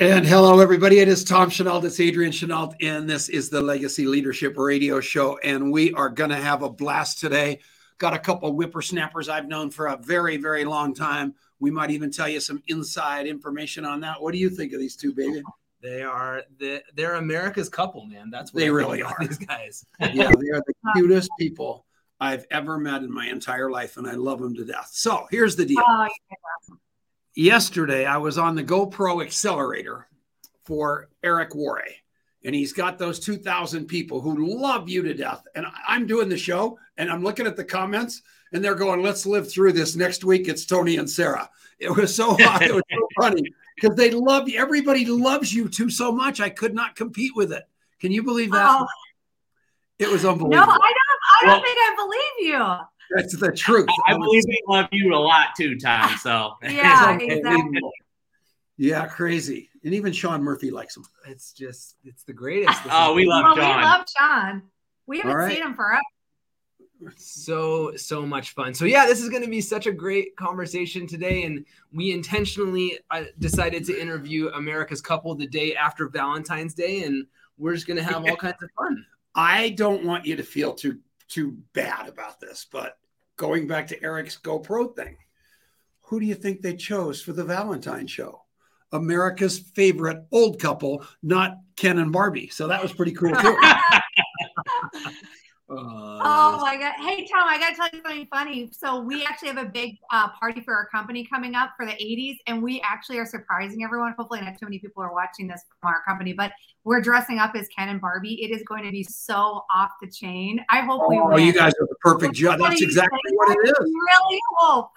And hello, everybody. It is Tom Chenault. It's Adrian Chenault, and this is the Legacy Leadership Radio Show. And we are going to have a blast today. Got a couple of whippersnappers I've known for a very, very long time. We might even tell you some inside information on that. What do you think of these two, baby? They are they're America's couple, man. That's what they really are. These guys. Yeah, they are the cutest people I've ever met in my entire life, and I love them to death. So here's the deal. Yesterday, I was on the GoPro Accelerator for Eric Worre, and he's got those 2,000 people who love you to death. And I'm doing the show, and I'm looking at the comments, and they're going, "Let's live through this. Next week, it's Tony and Sarah." It was so hot. It was so funny because they love you. Everybody loves you two so much. I could not compete with it. Can you believe that? Oh. It was unbelievable. No, I don't think I believe you. That's the truth. I believe they love you a lot too, Tom. So yeah, exactly. Yeah, crazy. And even Sean Murphy likes him. It's the greatest. Oh, we love Sean. We love Sean. We haven't seen him forever. So much fun. So yeah, this is going to be such a great conversation today. And we intentionally decided to interview America's couple the day after Valentine's Day, and we're just going to have all kinds of fun. I don't want you to feel too bad about this, but going back to Eric's GoPro thing, who do you think they chose for the Valentine show? America's favorite old couple, not Ken and Barbie. So that was pretty cool too. Oh my God. Hey Tom, I got to tell you something funny. So we actually have a big party for our company coming up for the 80s, and we actually are surprising everyone. Hopefully not too many people are watching this from our company, but we're dressing up as Ken and Barbie. It is going to be so off the chain. I hope we win. Oh, you guys are the perfect judge. That's exactly what it is. I really hope.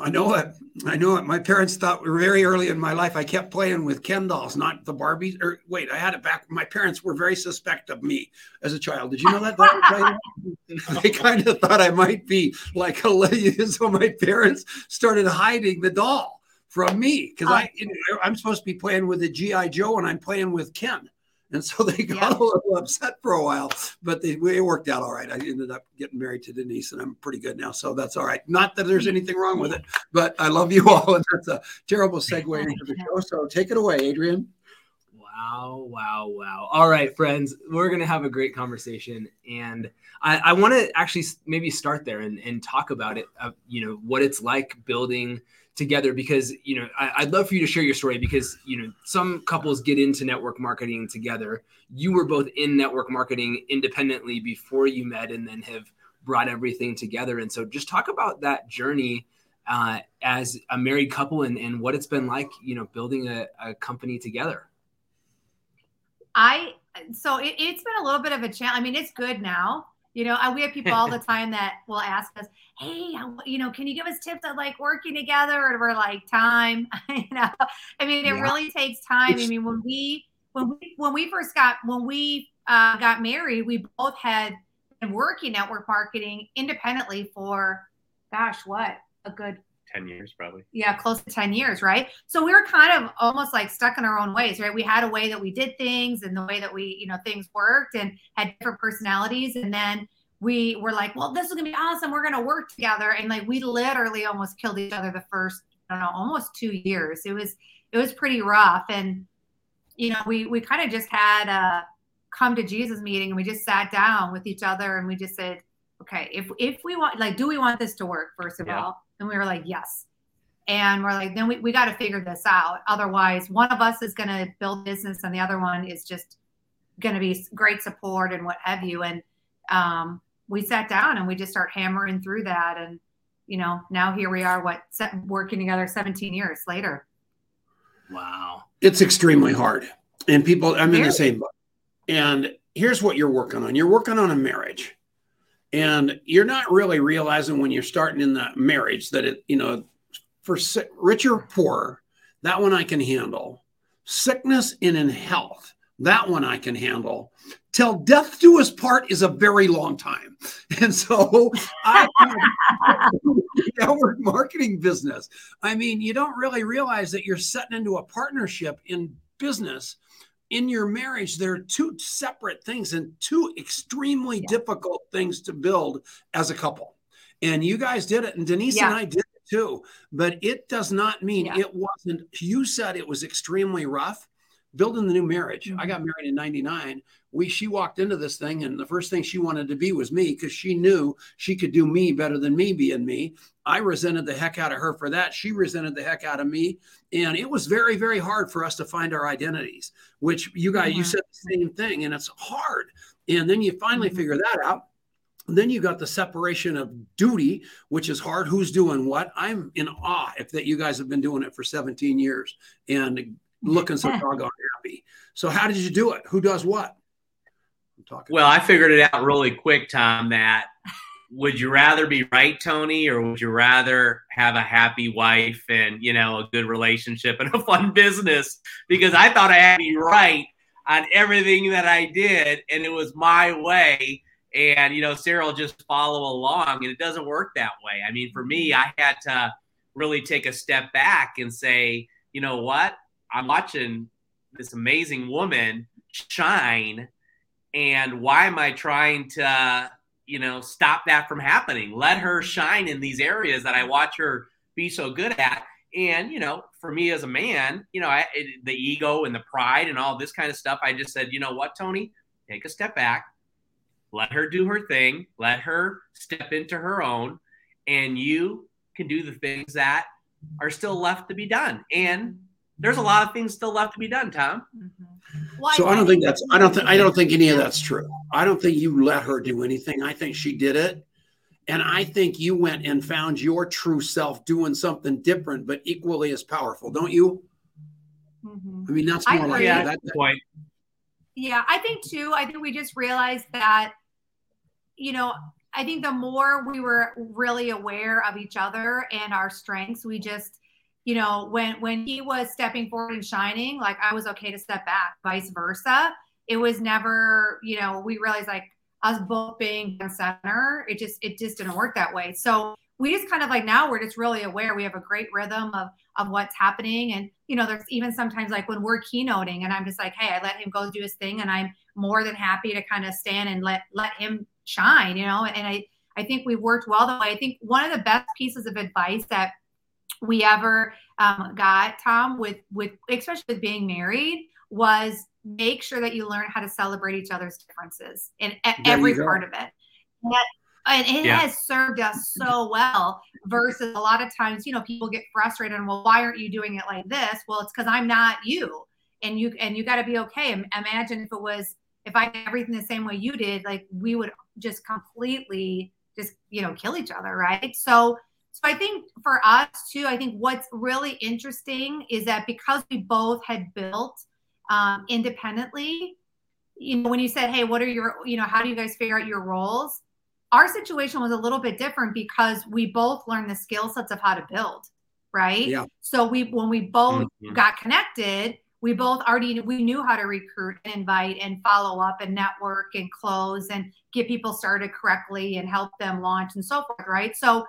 I know it. I know it. My parents thought very early in my life, I kept playing with Ken dolls, not the Barbies. Or wait, I had it back. My parents were very suspect of me as a child. Did you know that? They kind of thought I might be like a so my parents started hiding the doll from me because I'm supposed to be playing with the G.I. Joe and I'm playing with Ken. And so they got a little upset for a while, but it worked out all right. I ended up getting married to Denise, and I'm pretty good now, so that's all right. Not that there's anything wrong with it, but I love you all, and that's a terrible segue into the show. So take it away, Adrian. Wow. All right, friends, we're going to have a great conversation, and I want to actually maybe start there and talk about it, what it's like building together, because, I'd love for you to share your story because, some couples get into network marketing together. You were both in network marketing independently before you met and then have brought everything together. And so just talk about that journey as a married couple and what it's been like, building a company together. It's been a little bit of a challenge. I mean, it's good now. We have people all the time that will ask us, "Hey, can you give us tips on like working together?" And we're like, "Time." It really takes time. I mean, when we got married, we both had been working network marketing independently for, a good 10 years probably. Yeah, close to 10 years, right? So we were kind of almost like stuck in our own ways, right? We had a way that we did things and the way that we, things worked and had different personalities. And then we were like, well, this is going to be awesome. We're going to work together. And like, we literally almost killed each other the first, almost 2 years. It was pretty rough. And, we kind of just had a come to Jesus meeting, and we just sat down with each other and we just said, okay, if we want, do we want this to work first of all? And we were like, yes. And we're like, then we got to figure this out. Otherwise, one of us is going to build business and the other one is just going to be great support and what have you. And we sat down and we just start hammering through that. And, now here we are, working together 17 years later. Wow. It's extremely hard. And people, I'm in the same boat. And here's what you're working on. You're working on a marriage. And you're not really realizing when you're starting in the marriage that it, for rich or poor, that one I can handle. Sickness and in health, that one I can handle. Till death do us part is a very long time. And so I network marketing business. I mean, you don't really realize that you're setting into a partnership in business. In your marriage, there are two separate things and two extremely difficult things to build as a couple. And you guys did it. And Denise and I did it too, but it does not mean it wasn't. You said it was extremely rough building the new marriage. Mm-hmm. I got married in 99. She walked into this thing, and the first thing she wanted to be was me, because she knew she could do me better than me being me. I resented the heck out of her for that. She resented the heck out of me. And it was very, very hard for us to find our identities, which you guys, you said the same thing, and it's hard. And then you finally figure that out. And then you got the separation of duty, which is hard. Who's doing what? I'm in awe if that you guys have been doing it for 17 years and looking so doggone happy. So how did you do it? Who does what? I'm talking. Well, I figured it out really quick, Tom, that would you rather be right, Tony, or would you rather have a happy wife and, you know, a good relationship and a fun business? Because I thought I had to be right on everything that I did, and it was my way. And, you know, Sarah will just follow along, and it doesn't work that way. I mean, for me, I had to really take a step back and say, you know what? I'm watching this amazing woman shine, and why am I trying to, you know, stop that from happening? Let her shine in these areas that I watch her be so good at. And, you know, for me as a man, you know, the ego and the pride and all this kind of stuff, I just said, you know what, Tony, take a step back. Let her do her thing. Let her step into her own, and you can do the things that are still left to be done. And there's a lot of things still left to be done, Tom. Mm-hmm. So I don't think any of that's true. I don't think you let her do anything. I think she did it. And I think you went and found your true self doing something different, but equally as powerful. Don't you? Mm-hmm. I mean, that's more like that point. Yeah, I think too. I think we just realized that, you know, I think the more we were really aware of each other and our strengths, we just, you know, when he was stepping forward and shining, like I was okay to step back, vice versa. It was never, you know, we realized like us both being in center, it just didn't work that way. So we just kind of like, now we're just really aware. We have a great rhythm of what's happening. And, you know, there's even sometimes like when we're keynoting and I'm just like, hey, I let him go do his thing. And I'm more than happy to kind of stand and let him shine, you know? And I think we worked well that way. I think one of the best pieces of advice that we ever got, Tom, with especially with being married, was make sure that you learn how to celebrate each other's differences in every part of it. And it has served us so well, versus a lot of times, you know, people get frustrated and, well, why aren't you doing it like this? Well, it's because I'm not you, and you got to be okay. Imagine if I did everything the same way you did, like we would just completely just, you know, kill each other. Right. So I think for us too, I think what's really interesting is that because we both had built independently, you know, when you said, hey, what are your, you know, how do you guys figure out your roles? Our situation was a little bit different because we both learned the skill sets of how to build, right? Yeah. So when we both got connected, we both we knew how to recruit and invite and follow up and network and close and get people started correctly and help them launch and so forth, right? So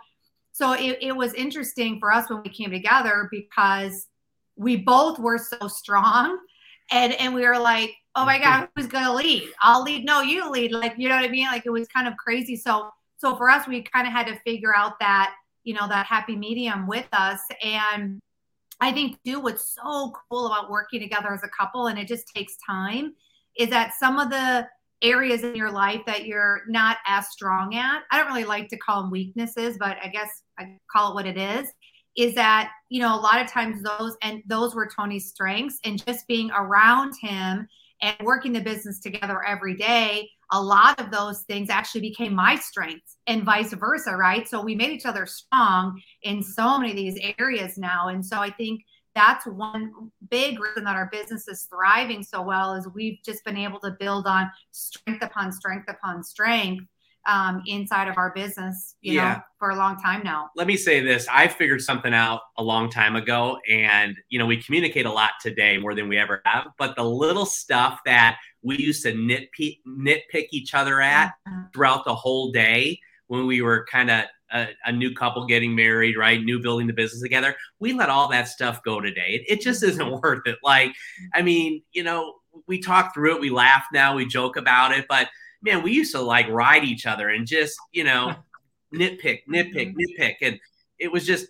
it was interesting for us when we came together because we both were so strong and we were like, oh my God, who's going to lead? I'll lead. No, you lead. Like, you know what I mean? Like, it was kind of crazy. So for us, we kind of had to figure out that, you know, that happy medium with us. And I think too, what's so cool about working together as a couple, and it just takes time, is that some of the areas in your life that you're not as strong at, I don't really like to call them weaknesses, but I guess I call it what it is that, you know, a lot of times those were Tony's strengths, and just being around him and working the business together every day, a lot of those things actually became my strengths and vice versa, right? So we made each other strong in so many of these areas now. And so I think that's one big reason that our business is thriving so well, is we've just been able to build on strength upon strength upon strength inside of our business, you know, for a long time now. Let me say this. I figured something out a long time ago, and, you know, we communicate a lot today more than we ever have, but the little stuff that we used to nitpick each other at throughout the whole day when we were kind of a new couple getting married, right? New building the business together. We let all that stuff go today. It just isn't worth it. Like, I mean, you know, we talk through it, we laugh now, we joke about it, but man, we used to like ride each other and just, you know, nitpick. And it was just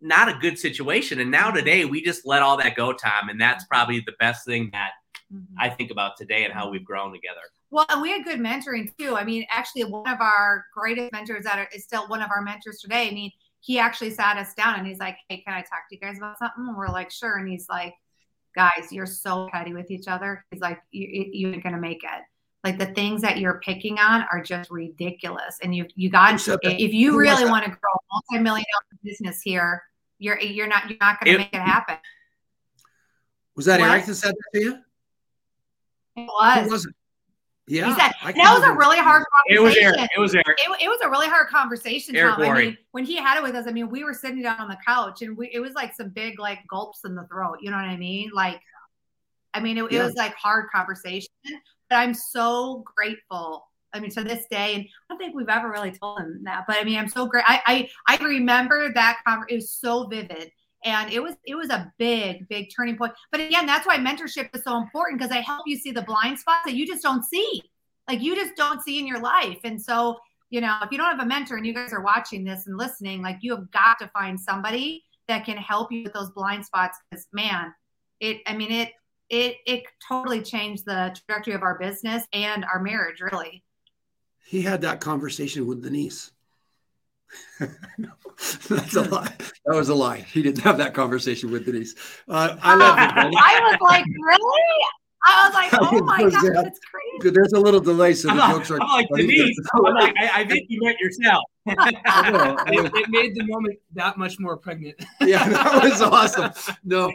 not a good situation. And now today we just let all that go, Tom. And that's probably the best thing that I think about today and how we've grown together. Well, and we had good mentoring too. I mean, actually one of our greatest mentors is still one of our mentors today. I mean, he actually sat us down and he's like, "Hey, can I talk to you guys about something?" And we're like, "Sure." And he's like, "Guys, you're so petty with each other." He's like, you ain't going to make it. Like, the things that you're picking on are just ridiculous. And you got to, if you really want to grow a multi-million dollar business here, you're not going to make it happen. Was that Eric that said that to you? It was. Who was it? Yeah. That was a really hard conversation. It was Eric. It was a really hard conversation, Tom. I mean, when he had it with us, I mean, we were sitting down on the couch and it was like some big, like, gulps in the throat. You know what I mean? Like, I mean, it was like hard conversation, but I'm so grateful. I mean, to this day, and I don't think we've ever really told him that, but I mean, I'm so great. I remember that conversation. It was so vivid. And it was a big, big turning point. But again, that's why mentorship is so important, because they help you see the blind spots that you just don't see. Like, you just don't see in your life. And so, you know, if you don't have a mentor and you guys are watching this and listening, like, you have got to find somebody that can help you with those blind spots. Because, man, it totally changed the trajectory of our business and our marriage, really. He had that conversation with Denise. No, that's a lie. That was a lie. He didn't have that conversation with Denise. I love it. I was like, really? I was like, oh my God, that's crazy. There's a little delay, so the jokes are. I'm like, Denise, I'm like, I think you meant yourself. It made the moment that much more pregnant. Yeah, that was awesome. No.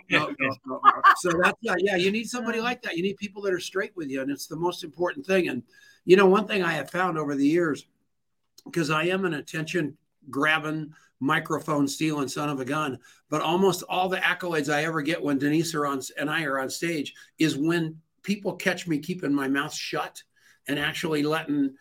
So that's you need somebody like that. You need people that are straight with you, and it's the most important thing. And you know, one thing I have found over the years, because I am an attention-grabbing, microphone-stealing son of a gun, but almost all the accolades I ever get when Denise and I are on stage is when people catch me keeping my mouth shut and actually letting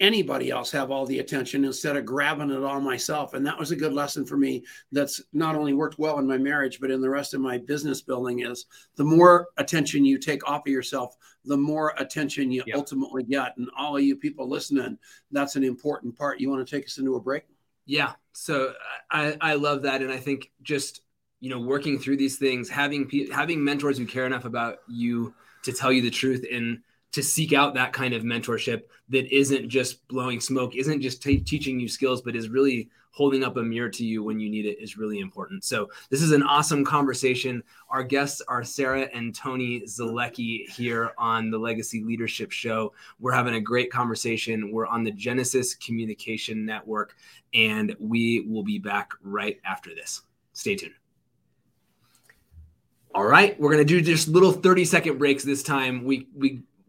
anybody else have all the attention instead of grabbing it all myself. And that was a good lesson for me that's not only worked well in my marriage, but in the rest of my business building, is the more attention you take off of yourself, the more attention you ultimately get. And all of you people listening, that's an important part. You want to take us into a break? Yeah. So I love that. And I think just, you know, working through these things, having mentors who care enough about you to tell you the truth and to seek out that kind of mentorship that isn't just blowing smoke, isn't just teaching you skills, but is really holding up a mirror to you when you need it, is really important. So this is an awesome conversation. Our guests are Sarah and Tony Zolecki here on the Legacy Leadership Show. We're having a great conversation. We're on the Genesis Communication Network, and we will be back right after this. Stay tuned. All right, we're going to do just little 30-second breaks this time. We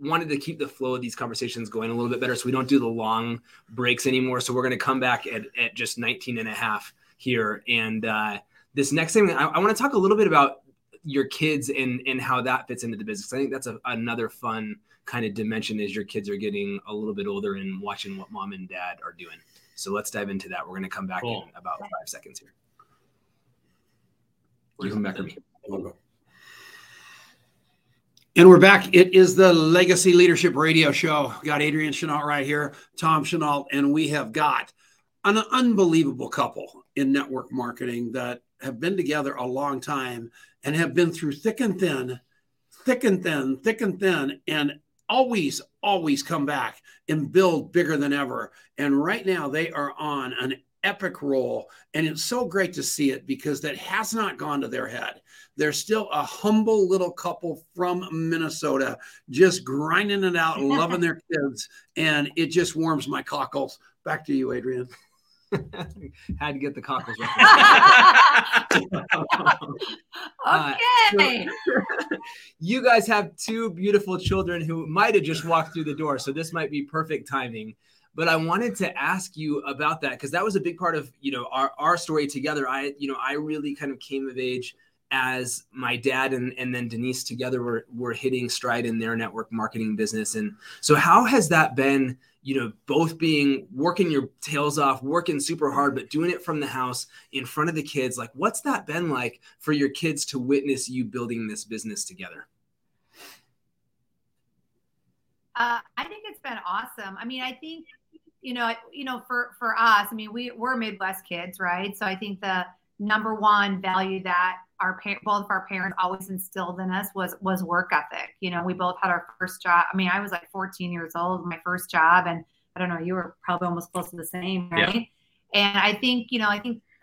wanted to keep the flow of these conversations going a little bit better, so we don't do the long breaks anymore. So we're going to come back at just 19 and a half here. And this next thing, I want to talk a little bit about your kids and how that fits into the business. I think that's another fun kind of dimension as your kids are getting a little bit older and watching what mom and dad are doing. So let's dive into that. We're going to come back in about 5 seconds here. You come back to me. And we're back. It is the Legacy Leadership Radio Show. We got Adrian Chenault right here, Tom Chenault, and we have got an unbelievable couple in network marketing that have been together a long time and have been through thick and thin, and always come back and build bigger than ever. And right now they are on an epic role, and it's so great to see it, because that has not gone to their head. They're still a humble little couple from Minnesota, just grinding it out, loving their kids, and it just warms my cockles. Back to you, Adrian. Had to get the cockles right. Okay. So, you guys have two beautiful children who might have just walked through the door, so this might be perfect timing. But I wanted to ask you about that, because that was a big part of, you know, our story together. I really kind of came of age as my dad and then Denise together were hitting stride in their network marketing business. And so how has that been, you know, both being working your tails off, working super hard, but doing it from the house in front of the kids? Like, what's that been like for your kids to witness you building this business together? I think it's been awesome. I mean, I think, you know, for us, I mean, we're Midwest kids, right? So I think the number one value that our both of our parents always instilled in us was work ethic. You know, we both had our first job. I mean, I was like 14 years old, my first job. And I don't know, you were probably almost close to the same, right? Yeah. And I think, you know,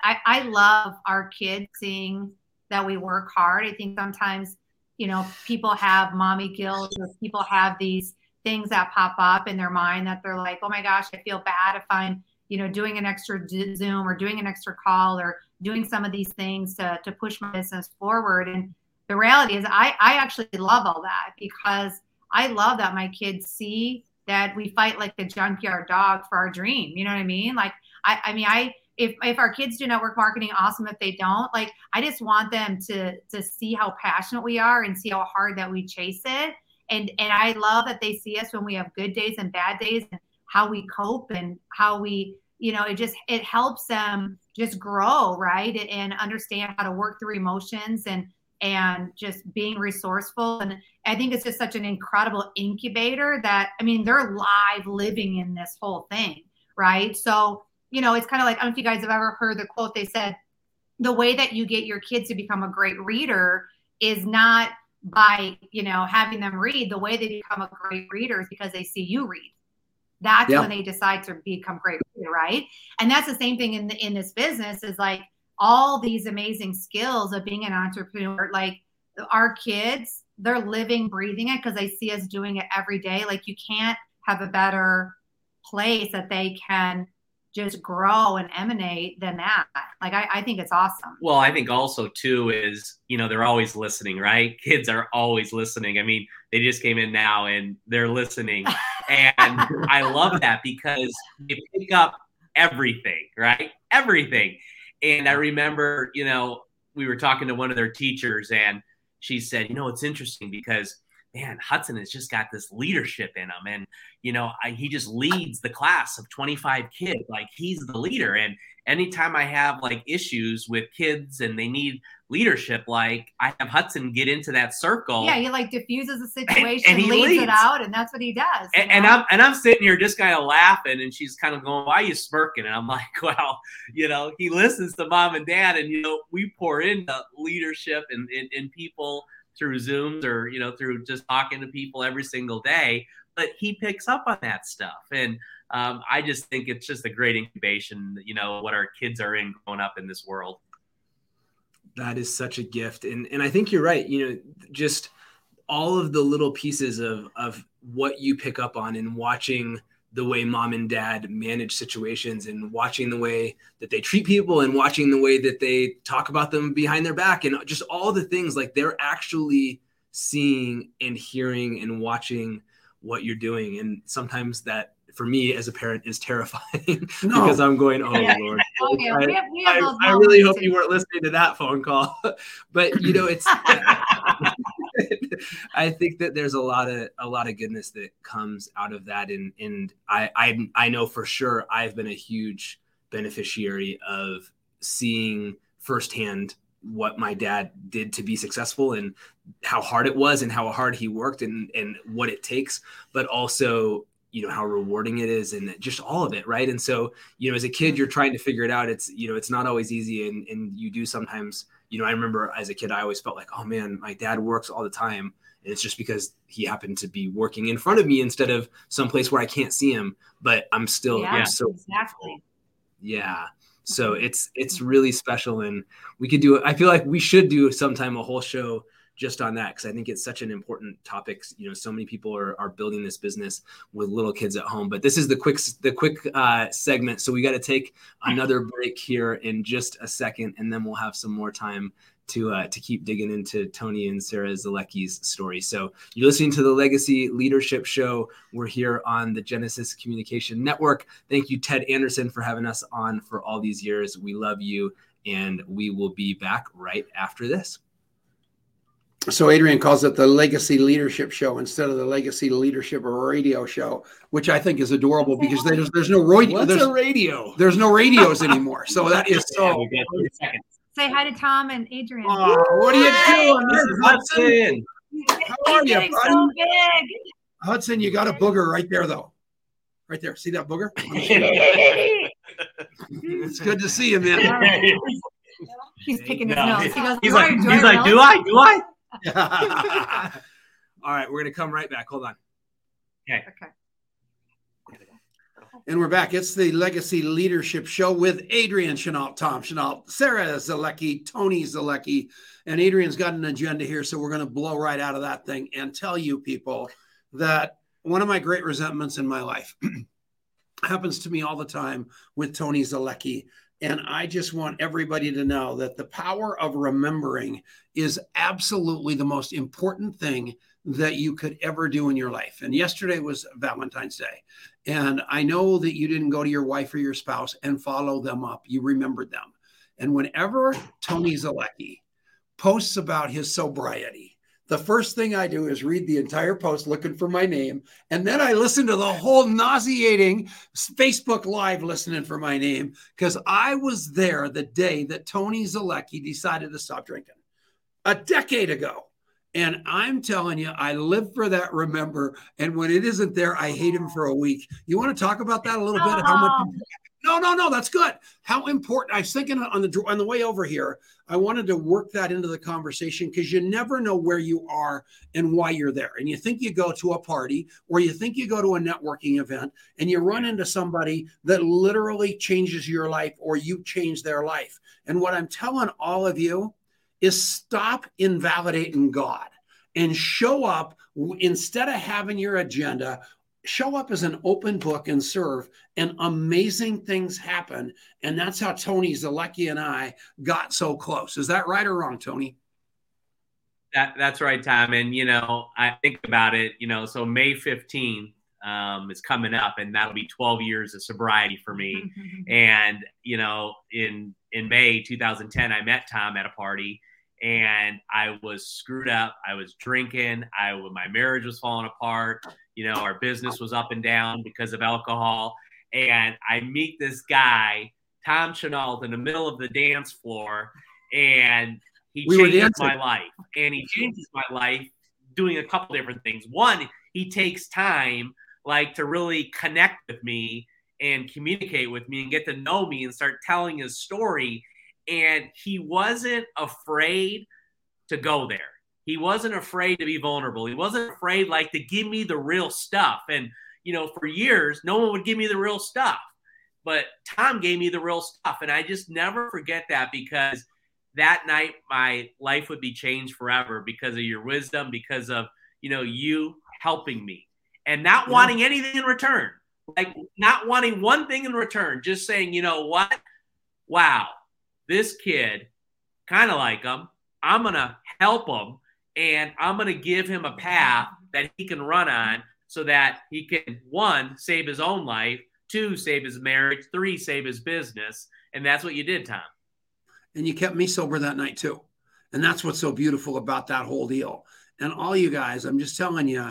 I love our kids seeing that we work hard. I think sometimes, you know, people have mommy guilt, or people have these things that pop up in their mind that they're like, oh my gosh, I feel bad if I'm, you know, doing an extra Zoom or doing an extra call or doing some of these things to push my business forward. And the reality is I actually love all that, because I love that my kids see that we fight like a junkyard dog for our dream. You know what I mean? Like, if our kids do network marketing, awesome. If they don't, like, I just want them to see how passionate we are and see how hard that we chase it. And I love that they see us when we have good days and bad days and how we cope and how we, you know, it helps them just grow, right? And understand how to work through emotions and just being resourceful. And I think it's just such an incredible incubator that, I mean, they're live living in this whole thing, right? So, you know, it's kind of like, I don't know if you guys have ever heard the quote, they said, the way that you get your kids to become a great reader is not by, you know, having them read. The way they become a great reader is because they see you read. That's when they decide to become great, right? And that's the same thing in this business, is like all these amazing skills of being an entrepreneur. Like our kids, they're living, breathing it, because they see us doing it every day. Like, you can't have a better place that they can just grow and emanate than that. Like, I think it's awesome. Well, I think also too is, you know, they're always listening, right? Kids are always listening. I mean, they just came in now and they're listening. And I love that, because they pick up everything, right? Everything. And I remember, you know, we were talking to one of their teachers and she said, you know, it's interesting because, man, Hudson has just got this leadership in him. And, you know, he just leads the class of 25 kids. Like, he's the leader. And anytime I have like issues with kids and they need leadership, like, I have Hudson get into that circle. Yeah. He like diffuses the situation and he leads it out. And that's what he does. And I'm sitting here just kind of laughing, and she's kind of going, why are you smirking? And I'm like, well, you know, he listens to mom and dad, and, you know, we pour into leadership and people through Zooms or, you know, through just talking to people every single day, but he picks up on that stuff. And I just think it's just a great incubation, you know, what our kids are in growing up in this world. That is such a gift. And I think you're right. You know, just all of the little pieces of what you pick up on and watching the way mom and dad manage situations and watching the way that they treat people and watching the way that they talk about them behind their back and just all the things, like, they're actually seeing and hearing and watching what you're doing. And sometimes that, for me as a parent, is terrifying because I'm going, oh Lord, I really hope you weren't listening to that phone call. But, you know, it's, I think that there's a lot of goodness that comes out of that. And I know for sure I've been a huge beneficiary of seeing firsthand what my dad did to be successful and how hard it was and how hard he worked and what it takes, but also, you know, how rewarding it is and just all of it. Right. And so, you know, as a kid, you're trying to figure it out. It's, you know, it's not always easy. And you do sometimes, you know, I remember as a kid, I always felt like, oh man, my dad works all the time. And it's just because he happened to be working in front of me instead of someplace where I can't see him, but I'm still, exactly. Yeah. So it's really special. And we could do it. I feel like we should do sometime a whole show just on that, because I think it's such an important topic. You know, so many people are building this business with little kids at home. But this is the quick segment, so we got to take another break here in just a second, and then we'll have some more time to keep digging into Tony and Sarah Zolecki's story. So you're listening to the Legacy Leadership Show. We're here on the Genesis Communication Network. Thank you, Ted Anderson, for having us on for all these years. We love you, and we will be back right after this. So Adrian calls it the Legacy Leadership Show instead of the Legacy Leadership Radio Show, which I think is adorable because there's no radio. What's a radio? There's no radios anymore. So that is so. Say hi to Tom and Adrian. Oh, what are you doing? There's Hudson. How are you, buddy? So big. Hudson, you got a booger right there, though. Right there. See that booger? It's good to see you, man. He's picking his nose. He goes, he's like, do I? All right, we're going to come right back. Hold on. Okay. And we're back. It's the Legacy Leadership Show with Adrian Chenault, Tom Chenault, Sarah Zolecki, Tony Zolecki. And Adrian's got an agenda here, so we're going to blow right out of that thing and tell you people that one of my great resentments in my life happens to me all the time with Tony Zolecki. And I just want everybody to know that the power of remembering is absolutely the most important thing that you could ever do in your life. And yesterday was Valentine's Day. And I know that you didn't go to your wife or your spouse and follow them up. You remembered them. And whenever Tony Zolecki posts about his sobriety, the first thing I do is read the entire post looking for my name. And then I listen to the whole nauseating Facebook Live listening for my name, because I was there the day that Tony Zolecki decided to stop drinking a decade ago. And I'm telling you, I live for that remember. And when it isn't there, I hate him for a week. You want to talk about that a little bit? How much? No, that's good. How important. I was thinking on the way over here, I wanted to work that into the conversation, because you never know where you are and why you're there. And you think you go to a party, or you think you go to a networking event, and you run into somebody that literally changes your life, or you change their life. And what I'm telling all of you is stop invalidating God and show up. Instead of having your agenda, show up as an open book and serve, and amazing things happen. And that's how Tony Zolecki and I got so close. Is that right or wrong, Tony? That's right, Tom. And, I think about it, so May 15th is coming up, and that'll be 12 years of sobriety for me. And, in May 2010, I met Tom at a party, and I was screwed up. I was drinking. My marriage was falling apart. Our business was up and down because of alcohol. And I meet this guy, Tom Chenault, in the middle of the dance floor, and he changes my life doing a couple different things. One, he takes time to really connect with me and communicate with me and get to know me and start telling his story. And he wasn't afraid to go there. He wasn't afraid to be vulnerable. He wasn't afraid to give me the real stuff. And, for years, no one would give me the real stuff, but Tom gave me the real stuff. And I just never forget that, because that night my life would be changed forever because of your wisdom, because of, you helping me and not wanting anything in return. Not wanting one thing in return, just saying, you know what? Wow, this kid, kind of like him. I'm going to help him, and I'm going to give him a path that he can run on, so that he can, 1, save his own life, 2, save his marriage, 3, save his business. And that's what you did, Tom. And you kept me sober that night too. And that's what's so beautiful about that whole deal. And all you guys, I'm just telling you,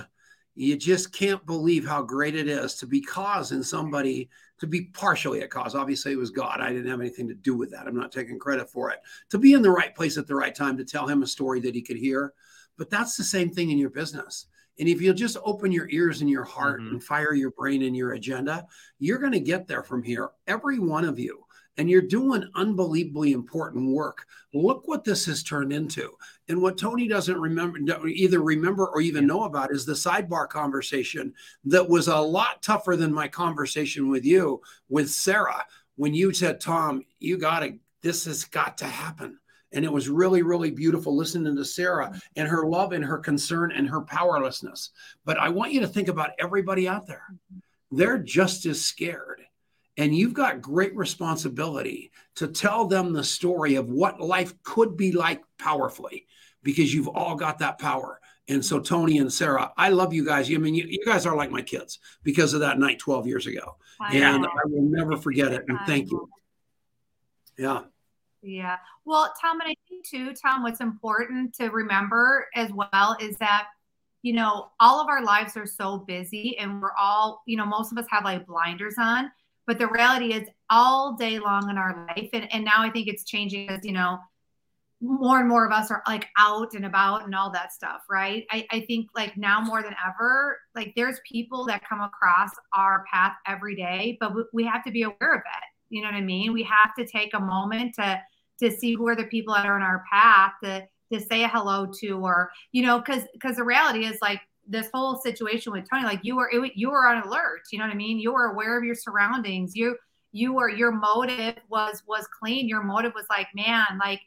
you just can't believe how great it is to be cause in somebody, to be partially a cause. Obviously, it was God. I didn't have anything to do with that. I'm not taking credit for it. To be in the right place at the right time, to tell him a story that he could hear. But that's the same thing in your business. And if you'll just open your ears and your heart and fire your brain and your agenda, you're going to get there from here, every one of you. And you're doing unbelievably important work. Look what this has turned into. And what Tony doesn't remember or even know about is the sidebar conversation that was a lot tougher than my conversation with you, with Sarah, when you said, Tom, this has got to happen. And it was really, really beautiful listening to Sarah and her love and her concern and her powerlessness. But I want you to think about everybody out there. They're just as scared. And you've got great responsibility to tell them the story of what life could be like powerfully, because you've all got that power. And so, Tony and Sarah, I love you guys. I mean, you guys are like my kids because of that night 12 years ago. Wow. And I will never forget it. And thank you. Yeah. Yeah. Well, Tom, and I think too, Tom, what's important to remember as well is that, all of our lives are so busy, and we're all, most of us have blinders on. But the reality is, all day long in our life, and now I think it's changing as, more and more of us are out and about and all that stuff, right? I think now more than ever, there's people that come across our path every day, but we have to be aware of it. You know what I mean? We have to take a moment to to see who are the people that are in our path to say hello to, or, you know, because the reality is, like, this whole situation with Tony, like, you were on alert, you know what I mean? You were aware of your surroundings. Your motive was clean. Your motive was like, man, like,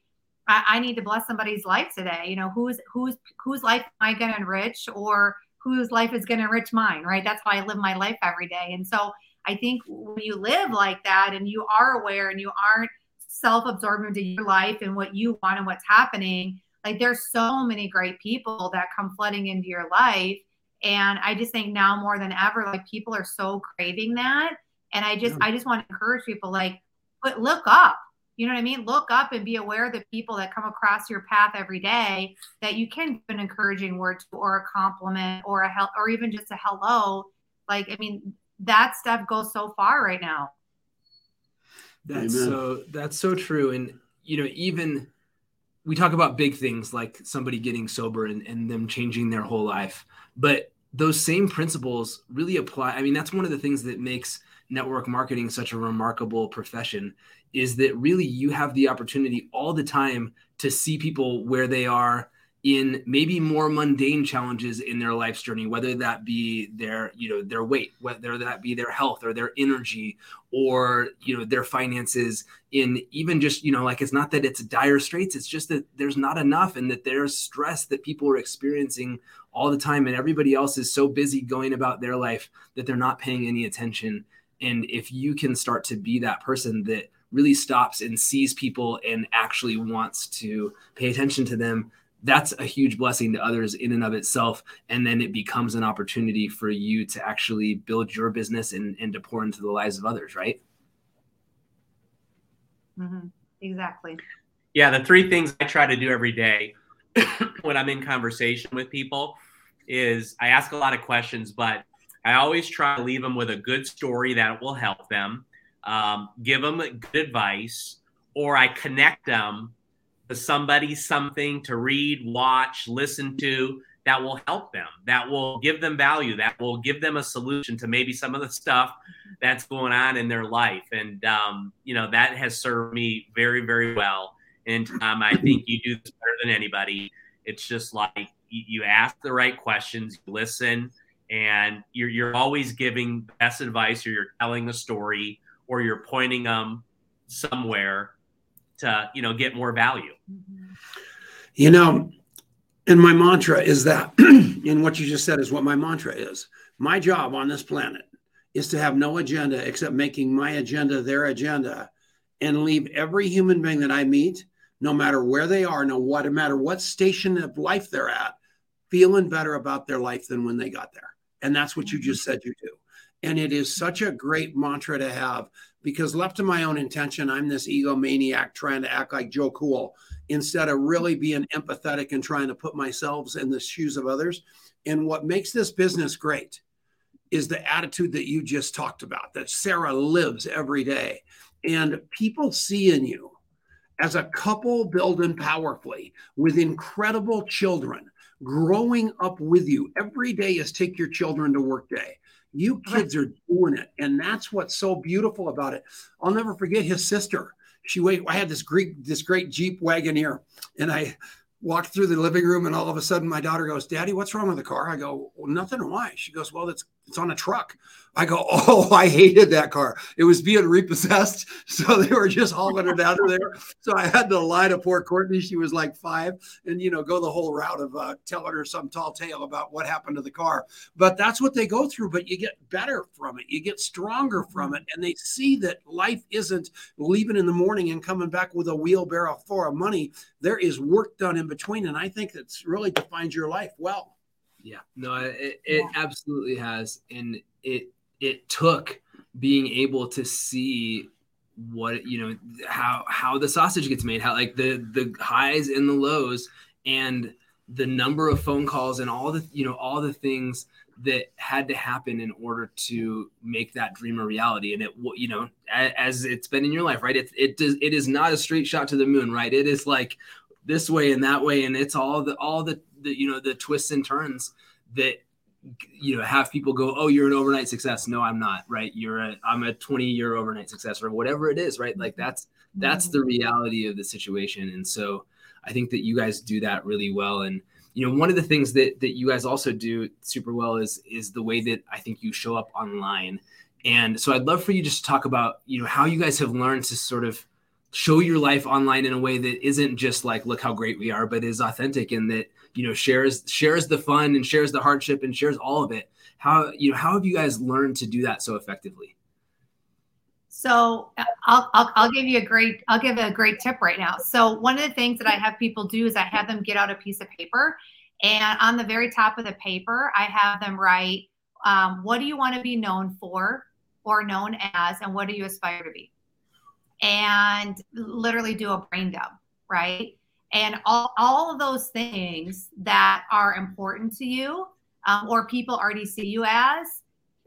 I need to bless somebody's life today. You know, whose life am I going to enrich, or whose life is going to enrich mine, right? That's how I live my life every day. And so I think when you live like that and you are aware and you aren't self-absorbed into your life and what you want and what's happening, like, there's so many great people that come flooding into your life. And I just think now more than ever, like, people are so craving that. And I just want to encourage people, like, but look up, you know what I mean? Look up and be aware of the people that come across your path every day that you can give an encouraging word to, or a compliment, or a help, or even just a hello. Like, I mean, that stuff goes so far right now. That's so true. And, you know, even we talk about big things like somebody getting sober and them changing their whole life, but those same principles really apply. I mean, that's one of the things that makes network marketing such a remarkable profession, is that really you have the opportunity all the time to see people where they are in maybe more mundane challenges in their life's journey, whether that be their, you know, their weight, whether that be their health or their energy, or, you know, their finances, in even just, you know, like, it's not that it's dire straits, it's just that there's not enough, and that there's stress that people are experiencing all the time, and everybody else is so busy going about their life that they're not paying any attention. And if you can start to be that person that really stops and sees people and actually wants to pay attention to them, that's a huge blessing to others in and of itself. And then it becomes an opportunity for you to actually build your business and to pour into the lives of others, right? Mm-hmm. Exactly. Yeah, the three things I try to do every day when I'm in conversation with people is I ask a lot of questions, but I always try to leave them with a good story that will help them, give them good advice, or I connect them to somebody, something to read, watch, listen to that will help them, that will give them value, that will give them a solution to maybe some of the stuff that's going on in their life. And, you know, that has served me very, very well. And Tom, I think you do this better than anybody. It's just like you ask the right questions, you listen, and you're always giving best advice, or you're telling a story, or you're pointing them somewhere to, you know, get more value. You know, and my mantra is that, and what you just said is what my mantra is. My job on this planet is to have no agenda except making my agenda their agenda, and leave every human being that I meet, no matter where they are, no matter what station of life they're at, feeling better about their life than when they got there. And that's what you just said you do. And it is such a great mantra to have, because left to my own intention, I'm this egomaniac trying to act like Joe Cool instead of really being empathetic and trying to put myself in the shoes of others. And what makes this business great is the attitude that you just talked about, that Sarah lives every day. And people see in you as a couple building powerfully with incredible children, growing up with you. Every day is take your children to work day. You kids are doing it. And that's what's so beautiful about it. I'll never forget his sister. I had this great Jeep Wagoneer, and I walked through the living room, and all of a sudden my daughter goes, "Daddy, what's wrong with the car?" I go, "Well, nothing. Why?" She goes, "Well, it's on a truck." I go, "Oh, I hated that car. It was being repossessed. So they were just hauling it out of there." So I had to lie to poor Courtney. She was like 5, and, you know, go the whole route of telling her some tall tale about what happened to the car. But that's what they go through. But you get better from it. You get stronger from it. And they see that life isn't leaving in the morning and coming back with a wheelbarrow full of money. There is work done in between. And I think that's really defines your life well. Yeah, no, it absolutely has. And it took being able to see what, you know, how the sausage gets made, how, like, the highs and the lows, and the number of phone calls, and all the, you know, all the things that had to happen in order to make that dream a reality. And it, you know, as it's been in your life, right? It is not a straight shot to the moon, right? It is like this way and that way. And it's all the, you know, the twists and turns that have people go, oh, you're an overnight success. No, I'm not. Right. I'm a 20-year overnight success or whatever it is. Right. Like that's the reality of the situation. And so I think that you guys do that really well. And, one of the things that you guys also do super well is the way that I think you show up online. And so I'd love for you just to talk about, how you guys have learned to sort of show your life online in a way that isn't just like, look how great we are, but is authentic and that, shares the fun and shares the hardship and shares all of it. How have you guys learned to do that so effectively? So I'll give you a great tip right now. So one of the things that I have people do is I have them get out a piece of paper, and on the very top of the paper, I have them write, what do you want to be known for or known as, and what do you aspire to be? And literally do a brain dump, right? And all of those things that are important to you, or people already see you as,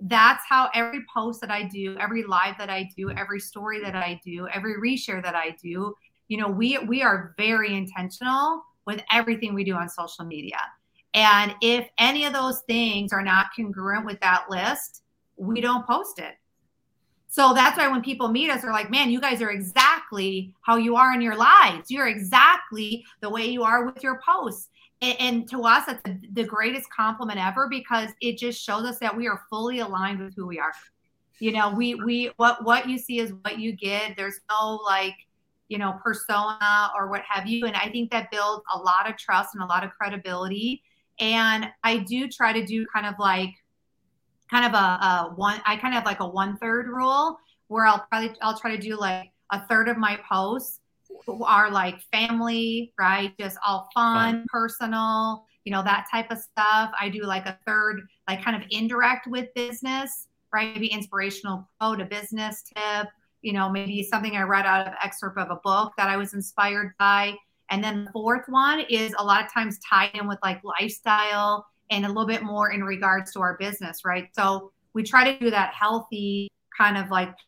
that's how every post that I do, every live that I do, every story that I do, every reshare that I do, we are very intentional with everything we do on social media. And if any of those things are not congruent with that list, we don't post it. So that's why when people meet us, they're like, man, you guys are exactly how you are in your lives. You're exactly the way you are with your posts. And to us, that's the greatest compliment ever, because it just shows us that we are fully aligned with who we are. What you see is what you get. There's no persona or what have you. And I think that builds a lot of trust and a lot of credibility. And I do try to do a 1/3 rule, where I'll try to do 1/3 of my posts are family, right? Just all fun, personal, that type of stuff. I do 1/3, indirect with business, right? Maybe inspirational quote, a business tip, maybe something I read out of an excerpt of a book that I was inspired by. And then the fourth one is a lot of times tied in with lifestyle, and a little bit more in regards to our business, right? So we try to do that healthy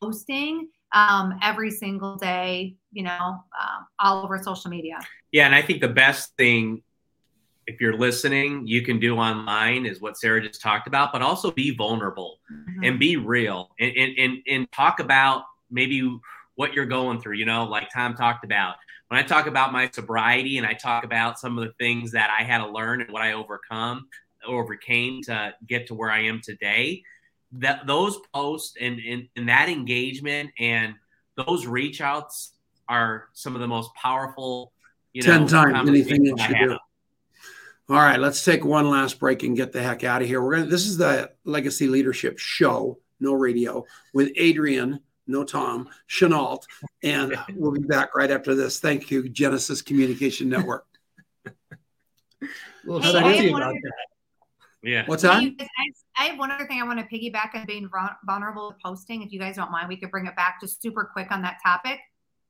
posting every single day, all over social media. Yeah, and I think the best thing, if you're listening, you can do online is what Sarah just talked about, but also be vulnerable and be real and talk about maybe what you're going through, Tom talked about. When I talk about my sobriety and I talk about some of the things that I had to learn and what I overcame to get to where I am today, that those posts and that engagement and those reach outs are some of the most powerful, 10 times anything that you do. All right, let's take one last break and get the heck out of here. This is the Legacy Leadership Show, no radio, with Adrian, no Tom, Chenault, and we'll be back right after this. Thank you, Genesis Communication Network. Well, hey, about that. Yeah. What's that? I have one other thing I want to piggyback on being vulnerable with posting. If you guys don't mind, we could bring it back just super quick on that topic.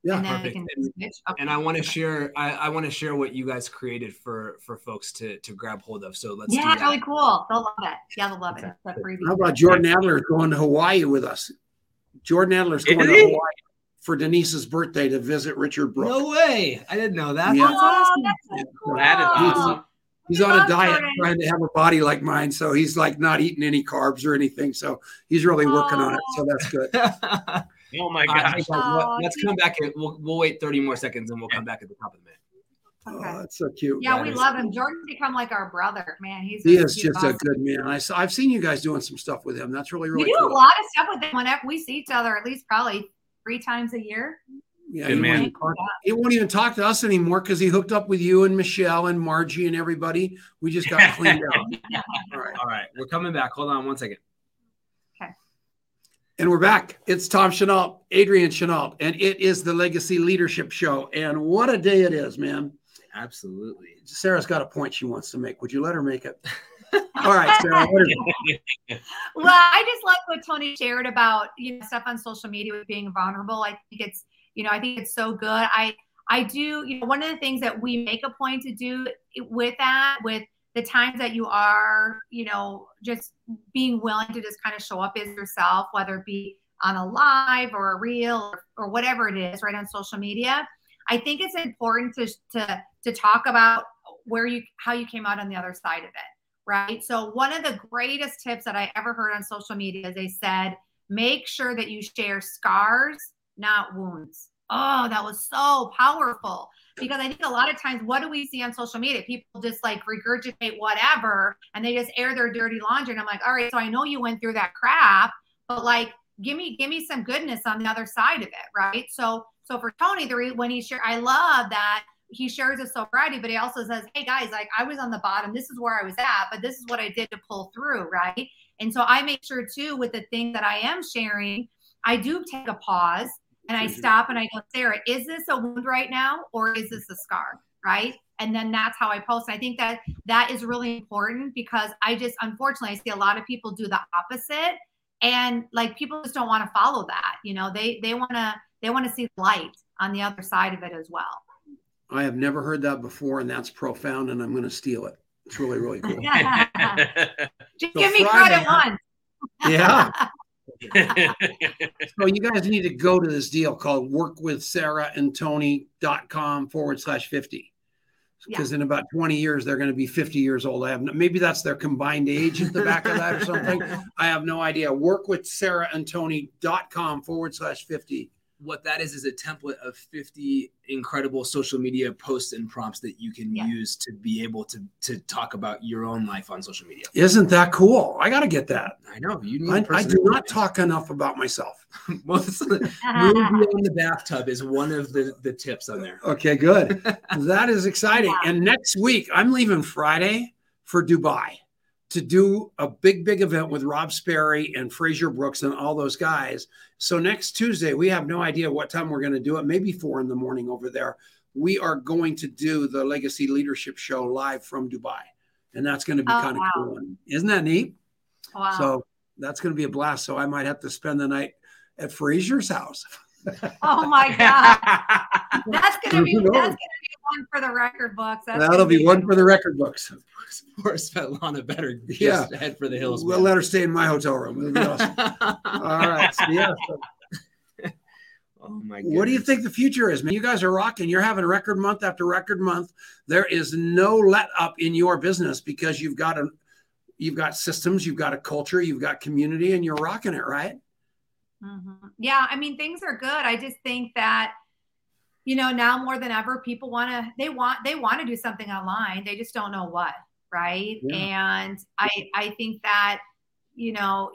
Yeah, and then perfect. We can switch. Okay. And I want to share. I want to share what you guys created for folks to grab hold of. So let's. Yeah, do that. Really cool. They'll love it. Yeah, they'll love it. How about Jordan Adler going to Hawaii with us? Jordan Adler's going to Hawaii for Denise's birthday to visit Richard Brooke. No way! I didn't know that. Yeah. That's awesome. That's so cool. That is awesome. He's on a diet, trying to have a body like mine, so he's not eating any carbs or anything. So he's really working on it. So that's good. Oh my gosh! Let's come back. We'll wait 30 more seconds, and we'll come back at the top of the minute. Okay. Oh, that's so cute. Yeah, we love him. Jordan's become our brother, man. He's just a good man. I've seen you guys doing some stuff with him. That's really cool. We do a lot of stuff with him whenever we see each other, at least probably 3 times a year. Yeah, good man. He won't even talk to us anymore because he hooked up with you and Michelle and Margie and everybody. We just got cleaned out. All right. We're coming back. Hold on one second. Okay. And we're back. It's Tom Chenault, Adrian Chenault, and it is the Legacy Leadership Show. And what a day it is, man. Absolutely. Sarah's got a point she wants to make. Would you let her make it? All right, Sarah. Well, I just like what Tony shared about, stuff on social media with being vulnerable. I think it's so good. I do, one of the things that we make a point to do with the times that you are, just being willing to just kind of show up as yourself, whether it be on a live or a reel or whatever it is, right, on social media. I think it's important to talk about how you came out on the other side of it, right? So one of the greatest tips that I ever heard on social media is they said, make sure that you share scars, not wounds. Oh, that was so powerful, because I think a lot of times, what do we see on social media? People just like regurgitate whatever, and they just air their dirty laundry. And I'm like, all right, so I know you went through that crap, but like, give me some goodness on the other side of it, right? So for Tony, when he shared, I love that he shares his sobriety, but he also says, hey guys, like I was on the bottom. This is where I was at, but this is what I did to pull through, right? And so I make sure too, with the thing that I am sharing, I do take a pause and I stop and I go, Sarah, is this a wound right now? Or is this a scar, right? And then that's how I post. I think that is really important, because I just, unfortunately, I see a lot of people do the opposite, and like people just don't want to follow that. You know, they want to see light on the other side of it as well. I have never heard that before, and that's profound, and I'm going to steal it. It's really, really cool. Just give me credit once. Yeah. So you guys need to go to this deal called workwithsarahandtony.com/50, because in about 20 years they're going to be 50 years old. I have no, maybe that's their combined age at the back of that or something. I have no idea. workwithsarahandtony.com/50. What that is a template of 50 incredible social media posts and prompts that you can use to be able to talk about your own life on social media. Isn't that cool? I got to get that. I know. You need. I do not talk enough about myself. Mostly, moving in the bathtub is one of the tips on there. Okay, good. That is exciting. Yeah. And next week, I'm leaving Friday for Dubai to do a big, big event with Rob Sperry and Frazier Brooks and all those guys. So next Tuesday, we have no idea what time we're going to do it, maybe 4 a.m. over there. We are going to do the Legacy Leadership Show live from Dubai. And that's going to be kind of cool. Isn't that neat? Wow. So that's going to be a blast. So I might have to spend the night at Frazier's house. Oh my God. That's going to be one for the record books. That'll be one for the record books. Poor Svetlana better just head for the hills. We'll let her stay in my hotel room. It'll be awesome. All right. So, yeah. Oh my God. What do you think the future is, man? You guys are rocking. You're having record month after record month. There is no let up in your business, because you've got systems, you've got a culture, you've got community, and you're rocking it, right? Mm-hmm. Yeah. I mean, things are good. I just think that, you know, now more than ever, people they want to do something online. They just don't know what, right? Yeah. And I think that, you know,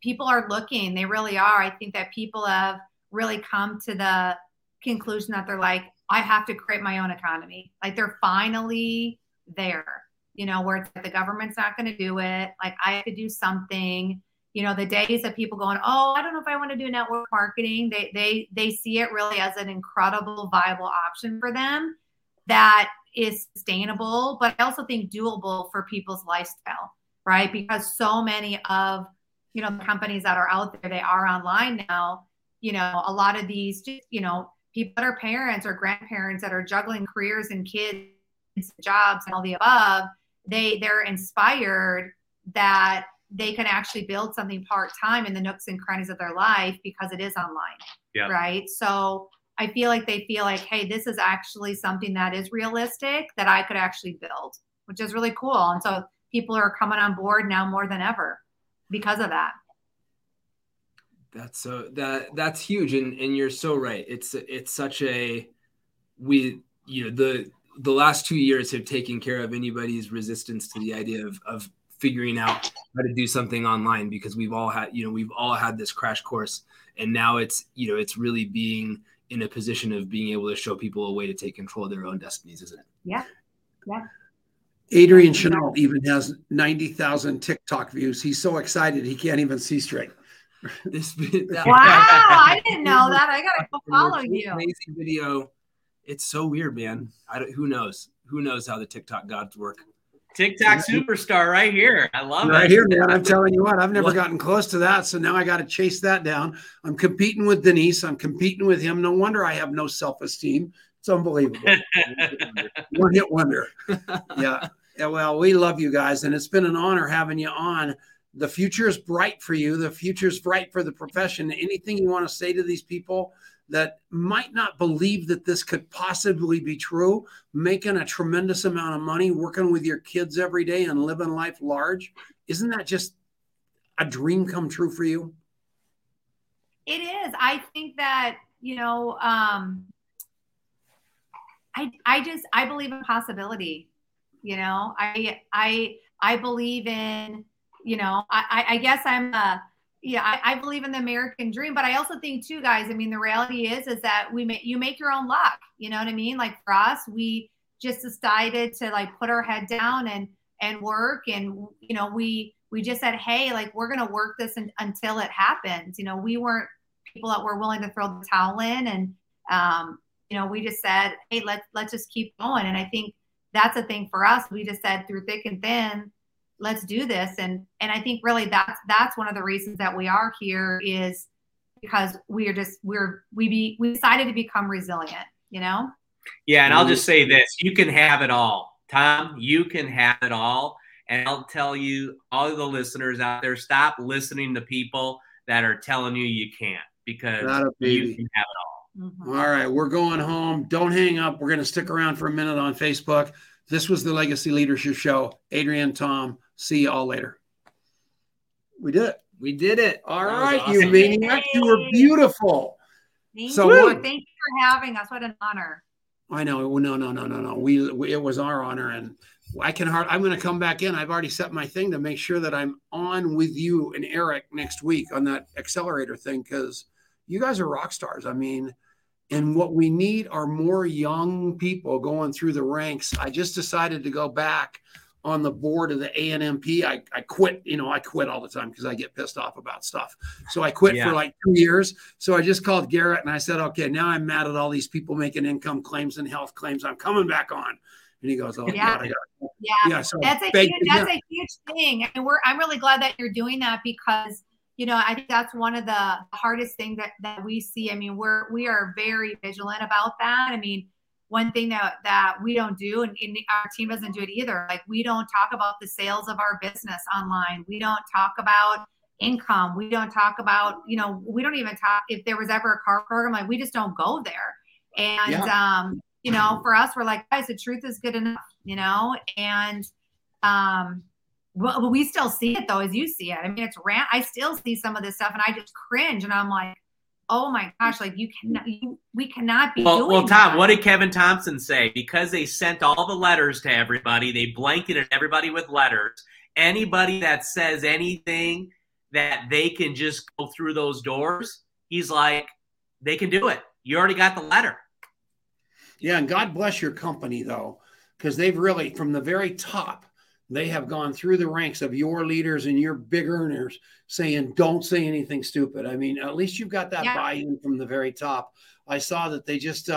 people are looking, they really are. I think that people have really come to the conclusion that they're like, I have to create my own economy. Like they're finally there, you know, where it's like the government's not going to do it. Like I have to do something. You know, the days of people going, oh, I don't know if I want to do network marketing. They see it really as an incredible, viable option for them that is sustainable, but I also think doable for people's lifestyle, right? Because so many of, you know, the companies that are out there, they are online now. You know, a lot of these, you know, people that are parents or grandparents that are juggling careers and kids, jobs and all the above, they're inspired that they can actually build something part-time in the nooks and crannies of their life because it is online, right? So I feel like they feel like, hey, this is actually something that is realistic that I could actually build, which is really cool. And so people are coming on board now more than ever because of that. That's so that's huge. And you're so right. It's such a, the last 2 years have taken care of anybody's resistance to the idea of figuring out how to do something online, because we've all had this crash course, and now it's, you know, it's really being in a position of being able to show people a way to take control of their own destinies, isn't it? Yeah. Yeah. Adrian Chenault even has 90,000 TikTok views. He's so excited. He can't even see straight. Wow. I didn't know that. I got to go follow you. Amazing video. It's so weird, man. Who knows how the TikTok gods work? TikTok superstar right here. I love it. Right here, man. I'm telling you what, I've never gotten close to that. So now I got to chase that down. I'm competing with Denise. I'm competing with him. No wonder I have no self-esteem. It's unbelievable. One hit wonder. Yeah. Well, we love you guys. And it's been an honor having you on. The future is bright for you. The future is bright for the profession. Anything you want to say to these people that might not believe that this could possibly be true, making a tremendous amount of money, working with your kids every day and living life large. Isn't that just a dream come true for you? It is. I think that, you know, I believe in possibility, you know, I believe in, you know, I guess I'm a, yeah, I believe in the American dream, but I also think too, guys, I mean, the reality is that you make your own luck. You know what I mean? Like for us, we just decided to like put our head down and work. And, you know, we just said, hey, like, we're going to work this until it happens. You know, we weren't people that were willing to throw the towel in. And, you know, we just said, hey, let's just keep going. And I think that's a thing for us. We just said through thick and thin, let's do this. And I think really that's one of the reasons that we are here is because we decided to become resilient, you know? Yeah. And I'll just say this, you can have it all, Tom, you can have it all. And I'll tell you, all of the listeners out there, stop listening to people that are telling you you can't, because you can have it all. Mm-hmm. All right. We're going home. Don't hang up. We're going to stick around for a minute on Facebook. This was the Legacy Leadership Show. Adrian, Tom, see you all later. We did it. We did it. All right, awesome. You maniacs. You were beautiful. Thank you for having us. What an honor. I know. No. We it was our honor, and I'm going to come back in. I've already set my thing to make sure that I'm on with you and Eric next week on that accelerator thing, because you guys are rock stars. I mean, and what we need are more young people going through the ranks. I just decided to go back on the board of the ANMP. I quit, you know, I quit all the time because I get pissed off about stuff. So I quit for like 2 years. So I just called Garrett and I said, okay, now I'm mad at all these people making income claims and health claims. I'm coming back on. And he goes, oh, yeah. God, I got it. Yeah. So that's a huge thing. And I'm really glad that you're doing that, because you know, I think that's one of the hardest things that we see. I mean, we are very vigilant about that. I mean, one thing that we don't do, and our team doesn't do it either, like we don't talk about the sales of our business online. We don't talk about income. We don't talk about, you know, we don't even talk if there was ever a car program, like we just don't go there. And, you know, for us, we're like, guys, the truth is good enough, you know, and, well, we still see it though, as you see it. I mean, I still see some of this stuff, and I just cringe, and I'm like, "Oh my gosh!" Like we cannot be doing. Well, Tom, that. What did Kevin Thompson say? Because they sent all the letters to everybody, they blanketed everybody with letters. Anybody that says anything that they can just go through those doors, he's like, they can do it. You already got the letter. Yeah, and God bless your company though, because they've really, from the very top, they have gone through the ranks of your leaders and your big earners saying, don't say anything stupid. I mean, at least you've got that buy-in from the very top. I saw that they just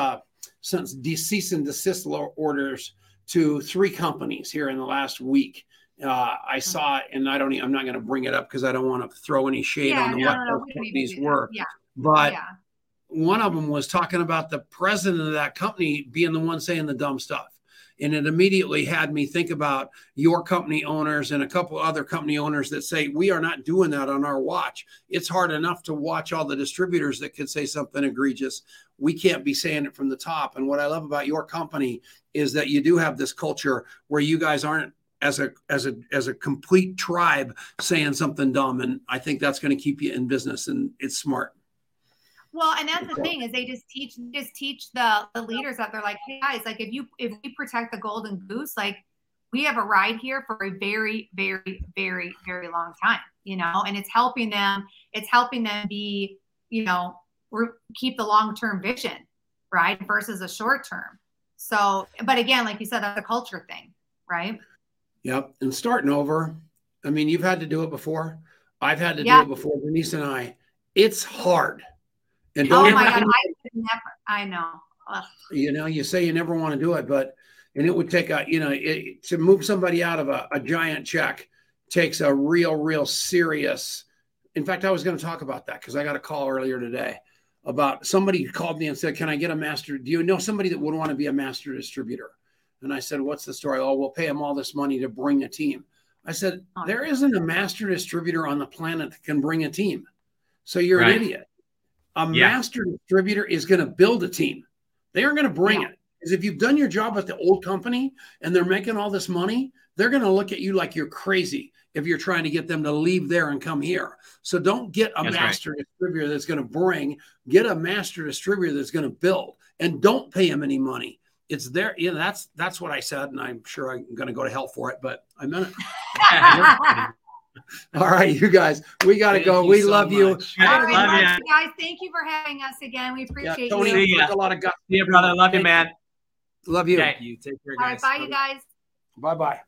sent cease and desist orders to 3 companies here in the last week. I saw it, and I'm not going to bring it up because I don't want to throw any shade on what those companies were. Yeah. But one of them was talking about the president of that company being the one saying the dumb stuff. And it immediately had me think about your company owners and a couple other company owners that say, we are not doing that on our watch. It's hard enough to watch all the distributors that could say something egregious. We can't be saying it from the top. And what I love about your company is that you do have this culture where you guys aren't as a complete tribe saying something dumb. And I think that's going to keep you in business, and it's smart. Well, and that's the thing, is they just teach the leaders that they're like, hey guys, like if we protect the golden goose, like we have a ride here for a very, very, very, very long time, you know, and it's helping them be, you know, keep the long-term vision, right? Versus a short term. So, but again, like you said, that's a culture thing, right? Yep. And starting over, I mean, you've had to do it before. I've had to do it before. Denise and I, it's hard. And oh my God, I could never. I know. Ugh. You know, you say you never want to do it, but it would take to move somebody out of a giant check takes a real, real serious. In fact, I was going to talk about that because I got a call earlier today about somebody called me and said, "Can I get a master? Do you know somebody that would want to be a master distributor?" And I said, "What's the story?" "Oh, we'll pay them all this money to bring a team." I said, "There isn't a master distributor on the planet that can bring a team. So you're an idiot." A master distributor is going to build a team. They aren't going to bring it. Because if you've done your job at the old company and they're making all this money, they're going to look at you like you're crazy if you're trying to get them to leave there and come here. So don't get a master distributor that's going to bring. Get a master distributor that's going to build, and don't pay him any money. It's there. Yeah, that's what I said, and I'm sure I'm going to go to hell for it, but I meant it. All right, you guys, we got to go. We love you. Guys, thank you for having us again. We appreciate you. Tony, you a lot of guts. See you, brother. Love you, man. Love you. Thank you. Take care, guys. All right, bye, you guys. Bye-bye.